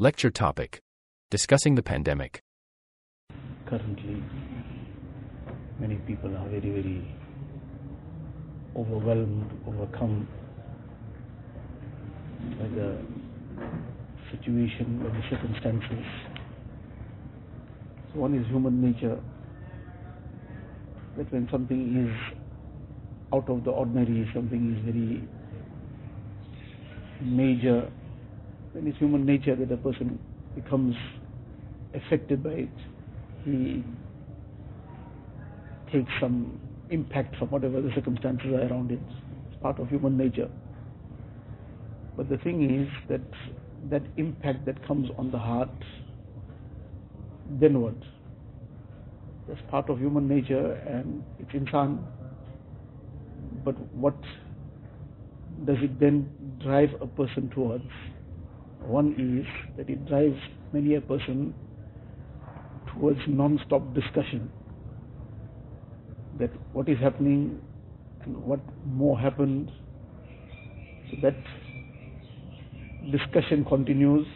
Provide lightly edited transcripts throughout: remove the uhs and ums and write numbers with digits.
Lecture topic: discussing the pandemic. Currently, many people are very overwhelmed, overcome by the situation, by the circumstances. So one is human nature, that when something is out of the ordinary, something is very major, then it's human nature that a person becomes affected by it. He takes some impact from whatever the circumstances are around it. It's part of human nature. But the thing is that impact that comes on the heart, then what? That's part of human nature and it's insan. But what does it then drive a person towards? One is that it drives many a person towards non-stop discussion, that what is happening and what more happened. So that discussion continues,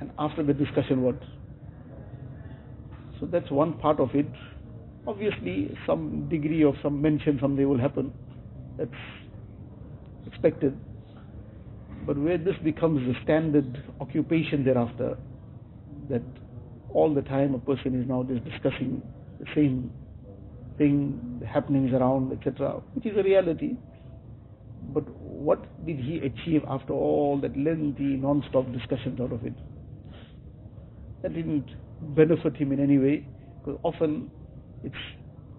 and after the discussion what? So that's one part of it. Obviously some degree of some mention someday will happen, that's expected. But where this becomes the standard occupation thereafter, that all the time a person is now just discussing the same thing, the happenings around, etc., which is a reality. But what did he achieve after all that lengthy, non-stop discussions out of it? That didn't benefit him in any way, because often it's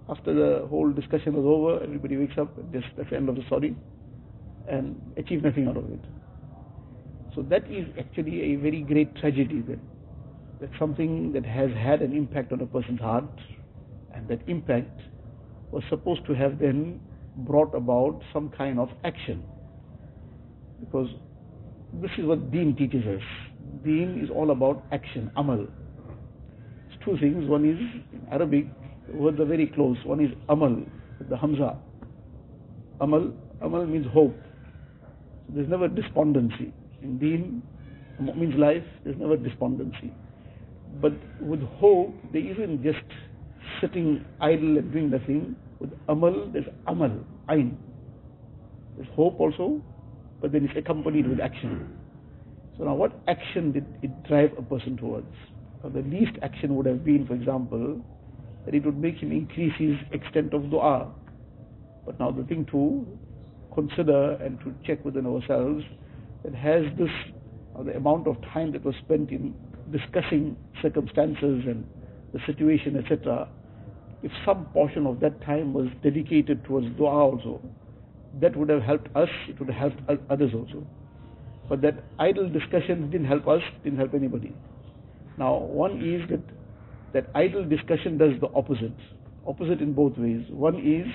after the whole discussion was over, everybody wakes up and just that's the end of the story, and achieve nothing out of it. So that is actually a very great tragedy, that something that has had an impact on a person's heart, and that impact was supposed to have then brought about some kind of action. Because this is what Deen teaches us. Deen is all about action, Amal. It's two things. One is, in Arabic, words are very close. One is Amal, the Hamza. Amal means hope. So there's never despondency. In Deen, a mu'min's life, there's never despondency. But with hope, there isn't just sitting idle and doing nothing. With Amal, there's Amal, Ayn. There's hope also, but then it's accompanied with action. So now what action did it drive a person towards? Now the least action would have been, for example, that it would make him increase his extent of du'a. But now the thing to consider and to check within ourselves, that has this, the amount of time that was spent in discussing circumstances and the situation, etc., if some portion of that time was dedicated towards dua also, that would have helped us, it would have helped others also. But that idle discussion didn't help us, didn't help anybody. Now one is that idle discussion does the opposite in both ways. One is,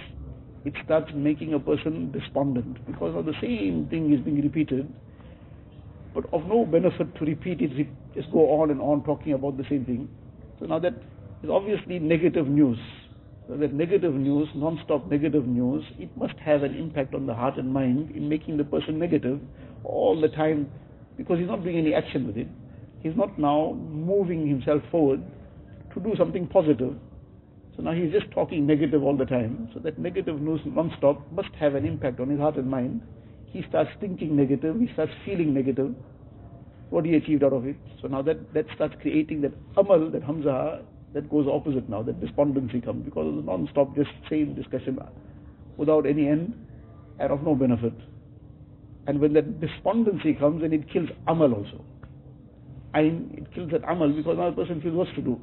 it starts making a person despondent, because of the same thing is being repeated, but of no benefit to repeat it, just go on and on talking about the same thing. So now that is obviously negative news. So that negative news, non-stop negative news, it must have an impact on the heart and mind in making the person negative all the time, because he's not doing any action with it. He's not now moving himself forward to do something positive. So now he's just talking negative all the time. So that negative news non-stop must have an impact on his heart and mind. He starts thinking negative, he starts feeling negative. What he achieved out of it. So now that starts creating that Amal, that Hamza, that goes opposite now, that despondency comes, because of the non-stop just same discussion without any end and of no benefit. And when that despondency comes, then it kills Amal also. And it kills that Amal, because now the person feels what's to do.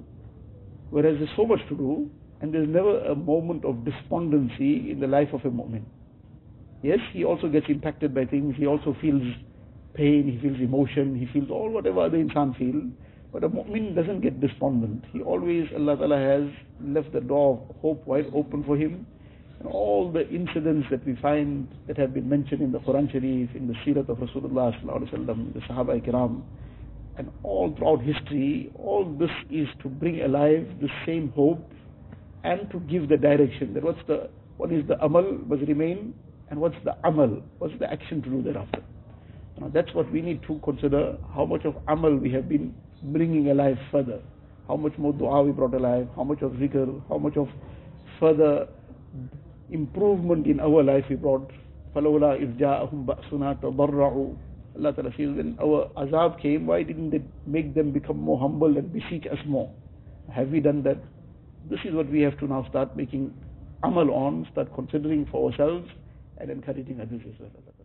Whereas there's so much to do, and there's never a moment of despondency in the life of a mu'min. Yes, he also gets impacted by things, he also feels pain, he feels emotion, he feels all whatever other insan feel, but a mu'min doesn't get despondent. He always, Allah Ta'ala has left the door of hope wide open for him, and all the incidents that we find that have been mentioned in the Quran Sharif, in the Sirat of Rasulullah Sallallahu Alaihi Wasallam, the Sahaba Ikram, and all throughout history, all this is to bring alive the same hope, and to give the direction that what is the Amal must remain, and what's the Amal, what's the action to do thereafter. Now that's what we need to consider, how much of amal we have been bringing alive further, how much more dua we brought alive, how much of zikr, how much of further improvement in our life we brought. فَلَوْلَا إِذْ جَاءَهُمْ بَأْسُنَا تَضَرَّعُوا. Allah Ta'ala says, when our azab came, why didn't they make them become more humble and beseech us more? Have we done that? This is what we have to now start making amal on, start considering for ourselves and encouraging others as well.